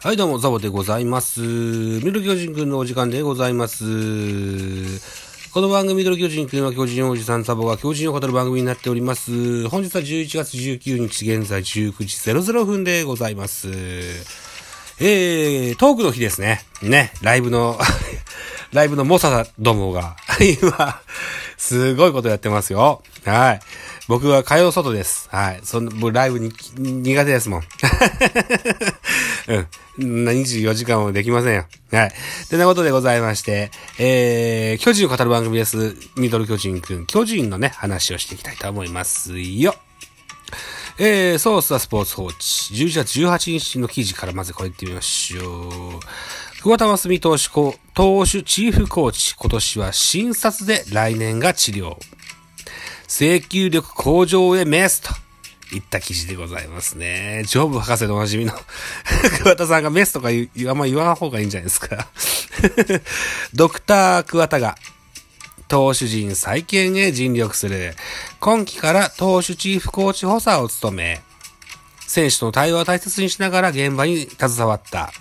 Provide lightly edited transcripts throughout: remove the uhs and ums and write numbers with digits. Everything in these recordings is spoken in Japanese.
はいどうもザボでございます。ミドル巨人くんのお時間でございます。この番組ミドル巨人くんは巨人おじさんザボが巨人を語る番組になっております。本日は11月19日現在19時00分でございます。トークの日ですね。ライブのモサどもが今すごいことやってますよ。はい。僕は火曜外です。はい。僕ライブに苦手ですもん。うん。24時間もできませんよ。はい。てなことでございまして、巨人を語る番組です。ミドル巨人くん、巨人のね、話をしていきたいと思いますよ。ソースはスポーツ報知。11月18日の記事からまずこれいってみましょう。桑田真澄投手チーフコーチ、今年は診察で来年が治療。制球力向上へメスといった記事でございますね。ジョブ博士のおなじみの桑田さんがメスとかあんま言わん方がいいんじゃないですか。ドクター桑田が投手陣再建へ尽力する。今季から投手チーフコーチ補佐を務め、選手との対話を大切にしながら現場に携わった。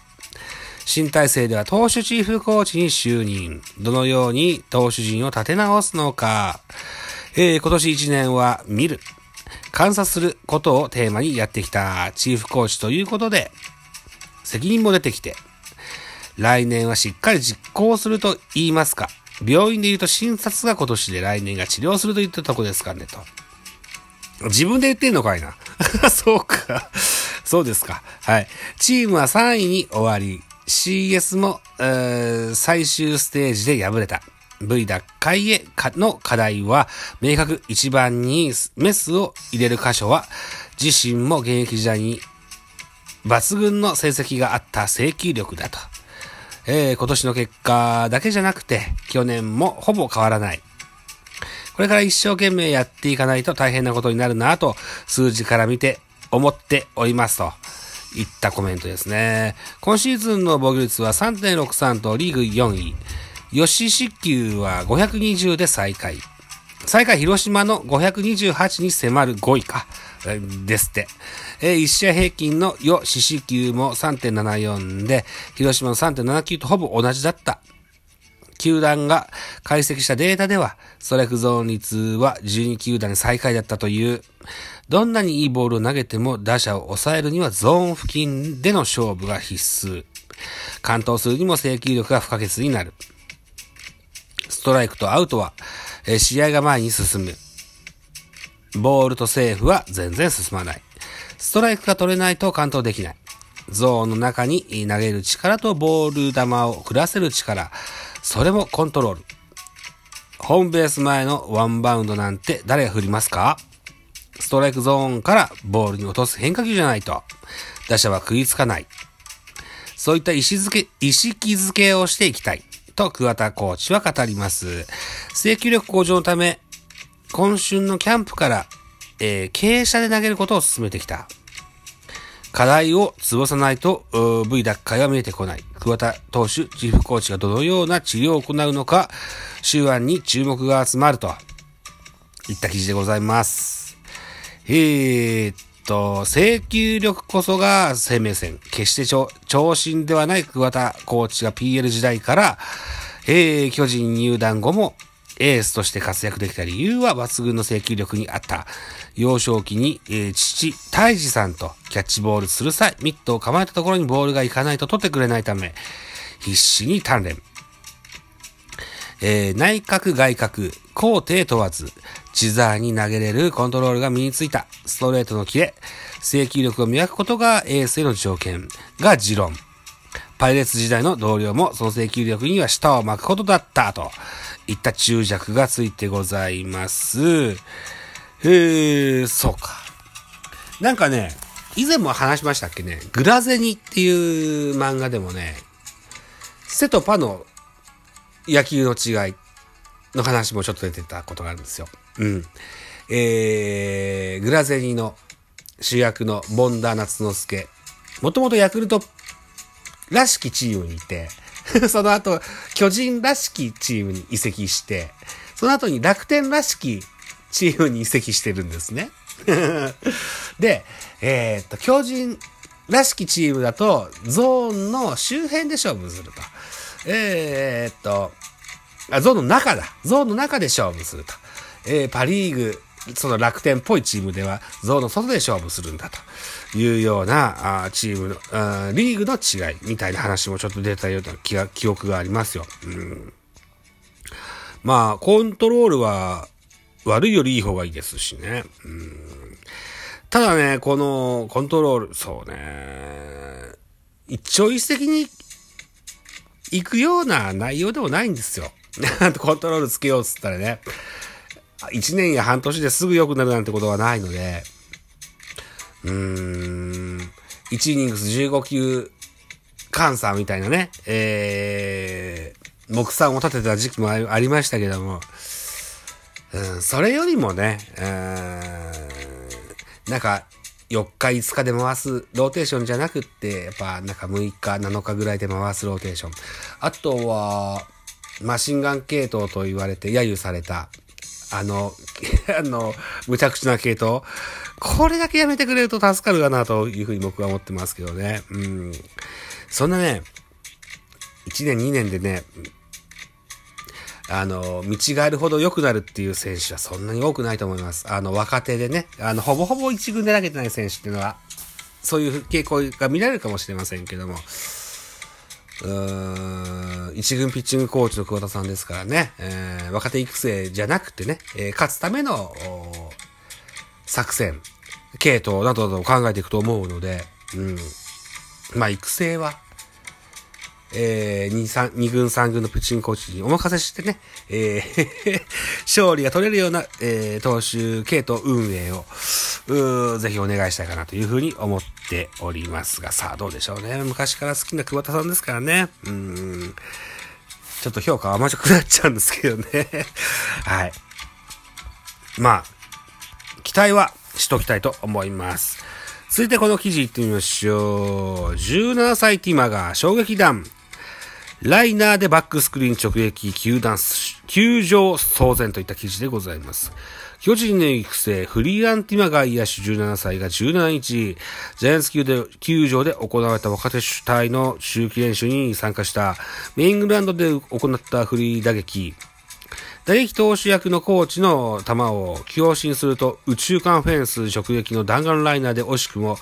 新体制では投手チーフコーチに就任。どのように投手陣を立て直すのか。今年1年は見る、観察することをテーマにやってきたチーフコーチということで、責任も出てきて、来年はしっかり実行すると言いますか。病院で言うと診察が今年で来年が治療するといったとこですかねと。自分で言ってんのかいな。そうか。そうですか。はい。チームは3位に終わり、CS も、最終ステージで敗れた。V 奪回への課題は明確。1番にメスを入れる箇所は、自身も現役時代に抜群の成績があった制球力だと。今年の結果だけじゃなくて、去年もほぼ変わらない。これから一生懸命やっていかないと大変なことになるなと、数字から見て思っておりますといったコメントですね。今シーズンの防御率は 3.63 とリーグ4位。吉四球は520で最下位。最下位広島の528に迫る5位か。ですって。1試合平均の吉四球も 3.74 で、広島の 3.79 とほぼ同じだった。球団が解析したデータでは、ストライクゾーン率は12球団最下位だったという。どんなにいいボールを投げても打者を抑えるにはゾーン付近での勝負が必須。完投するにも制球力が不可欠になる。ストライクとアウトは、試合が前に進む。ボールとセーフは全然進まない。ストライクが取れないと完投できない。ゾーンの中に投げる力とボール球を振らせる力、それもコントロール。ホームベース前のワンバウンドなんて誰が振りますか？ストライクゾーンからボールに落とす変化球じゃないと打者は食いつかない。そういった意識づけをしていきたいと桑田コーチは語ります。制球力向上のため今春のキャンプから、傾斜で投げることを進めてきた。課題を潰さないと V 奪回は見えてこない。桑田投手チーフコーチがどのような治療を行うのか、手腕に注目が集まるといった記事でございます。制球力こそが生命線。決して長身ではない桑田コーチが PL 時代から、巨人入団後もエースとして活躍できた理由は抜群の制球力にあった。幼少期に、父、泰治さんとキャッチボールする際、ミットを構えたところにボールが行かないと取ってくれないため、必死に鍛錬。内角外角、高低問わず、自在に投げれるコントロールが身についた。ストレートのキレ、制球力を磨くことがエースへの条件が持論。パイレーツ時代の同僚もその制球力には舌を巻くことだったといった注釈がついてございます。そうか。なんかね、以前も話しましたっけね、グラゼニっていう漫画でもね、セとパの野球の違いの話もちょっと出てたことがあるんですよ。うん。グラゼニの主役のボンダ夏之助、もともとヤクルトらしきチームにいて、その後巨人らしきチームに移籍して、その後に楽天らしきチームに移籍してるんですね。で、巨人らしきチームだとゾーンの周辺で勝負すると、ゾーンの中だ、ゾーンの中で勝負すると、パリーグその楽天っぽいチームではゾーンの外で勝負するんだというようなチームのリーグの違いみたいな話もちょっと出たような記憶がありますよ。まあコントロールは悪いよりいい方がいいですしね。ただね、このコントロール、そうね、一朝一夕に行くような内容でもないんですよ。コントロールつけようっつったらね、1年や半年ですぐ良くなるなんてことはないので、1イニングス15球換算みたいなね、目算を立てた時期もありましたけども、それよりもね、なんか4日5日で回すローテーションじゃなくって、やっぱなんか6日7日ぐらいで回すローテーション、あとはマシンガン系統と言われて揶揄されたあの無茶苦茶な系統、これだけやめてくれると助かるかなというふうに僕は思ってますけどね。そんなね1年2年でね見違えるほど良くなるっていう選手はそんなに多くないと思います。若手でね、ほぼほぼ一軍で投げてない選手っていうのは、そういう傾向が見られるかもしれませんけども、一軍ピッチングコーチの桑田さんですからね、若手育成じゃなくてね、勝つための作戦、系統などなどを考えていくと思うので、まあ育成は、2軍3軍のピッチングコーチにお任せしてね、勝利が取れるような、投手系統運営をぜひお願いしたいかなというふうに思っておりますが、さあどうでしょうね。昔から好きな桑田さんですからね、ちょっと評価は甘くなっちゃうんですけどね。はい、まあ期待はしときたいと思います。続いてこの記事いってみましょう。17歳ティマが衝撃弾、ライナーでバックスクリーン直撃、球場騒然といった記事でございます。巨人の育成フリーアンティマガイ野手17歳が17日ジャイアンツ球場で行われた若手主体の周期練習に参加した。メイングラウンドで行ったフリー打撃投手役のコーチの球を強振すると、右中間フェンス直撃の弾丸ライナーで惜しくも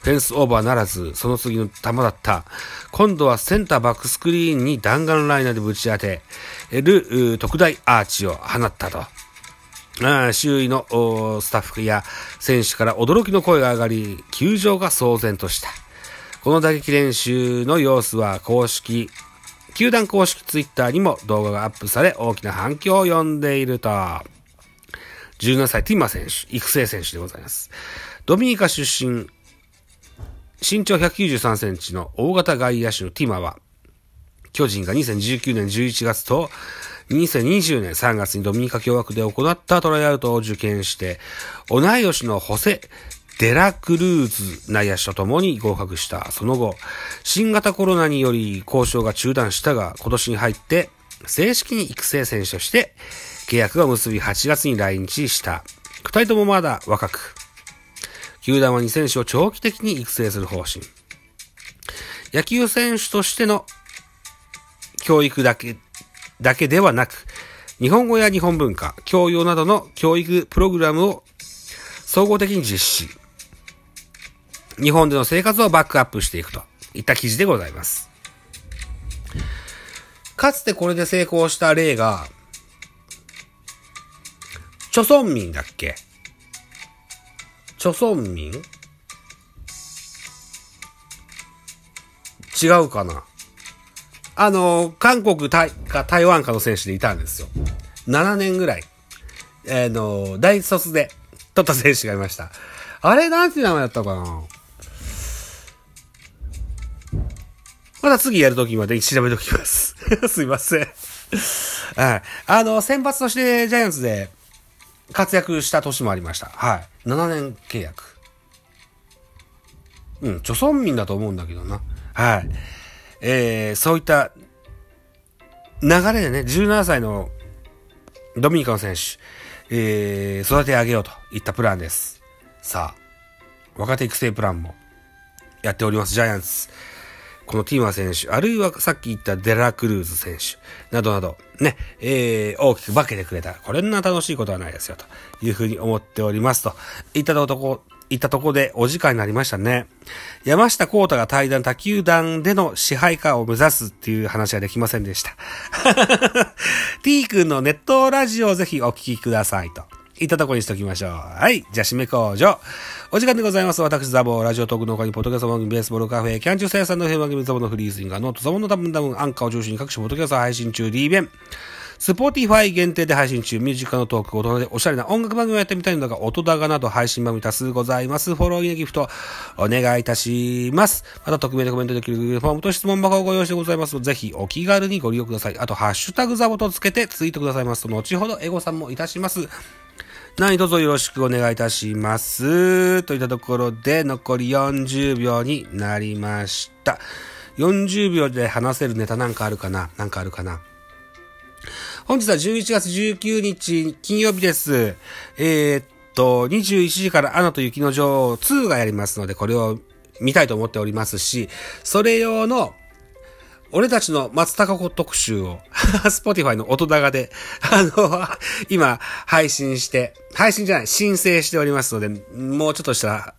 フェンスオーバーならず、その次の球だった。今度はセンターバックスクリーンに弾丸ライナーでぶち当てる特大アーチを放ったと、周囲のスタッフや選手から驚きの声が上がり、球場が騒然とした。この打撃練習の様子は球団公式ツイッターにも動画がアップされ、大きな反響を呼んでいると。17歳ティマ選手、育成選手でございます。ドミニカ出身、身長193センチの大型外野手のティマは、巨人が2019年11月と2020年3月にドミニカ共和国で行ったトライアウトを受験して、同い年のホセ・デラクルーズ内野手と共に合格した。その後新型コロナにより交渉が中断したが、今年に入って正式に育成選手として契約が結び、8月に来日した。2人ともまだ若く、球団は2選手を長期的に育成する方針。野球選手としての教育だけではなく、日本語や日本文化、教養などの教育プログラムを総合的に実施、日本での生活をバックアップしていくといった記事でございます。かつてこれで成功した例がチョソンミン韓国か台湾かの選手でいたんですよ。7年ぐらい大卒で取った選手がいました。あれなんて名前だったかな。また次やるときまで調べておきます。すいません。はい。選抜としてジャイアンツで活躍した年もありました。はい。7年契約。チョソンミンだと思うんだけどな。はい。そういった流れでね、17歳のドミニカの選手、育て上げようといったプランです。さあ、若手育成プランもやっておりますジャイアンツ。このティーマー選手、あるいはさっき言ったデラクルーズ選手などなどね、大きく化けてくれた。これんな楽しいことはないですよというふうに思っておりますといったところでお時間になりましたね。山下幸太が退団、他球団での支配下を目指すっていう話はできませんでした。T 君のネットラジオをぜひお聞きくださいといったところにしときましょう。はい。じゃあ締め工場。お時間でございます。私、ザボー、ラジオトークの他に、ポッドキャスト番組、ベースボールカフェ、キャンチュー生産の平和組、ザボのフリースインガー、ノート、ザボのダブンダブン、アンカーを中心に各種ポッドキャスト配信中、リーベン。スポーティファイ限定で配信中、ミュージックのトーク、大人でおしゃれな音楽番組をやってみたいのだが、音だがなど配信番組多数ございます。フォローやギフト、お願いいたします。また、匿名でコメントできるフォームと質問箱をご用意してございますので、ぜひお気軽にご利用ください。あと、ハッシュタグザボとつけてツイートくださいますと、後ほどエゴさんもいたします。何卒よろしくお願いいたします。といったところで残り40秒になりました。40秒で話せるネタなんかあるかな。本日は11月19日金曜日です。21時からアナと雪の女王2がやりますので、これを見たいと思っておりますし、それ用の俺たちの松たか子特集をSpotify の音高で今申請しておりますので、もうちょっとしたら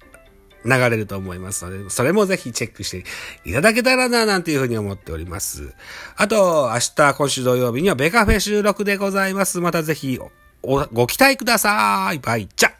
流れると思いますので、それもぜひチェックしていただけたらななんていうふうに思っております。あと今週土曜日にはベカフェ収録でございます。またぜひご期待ください。バイチャ。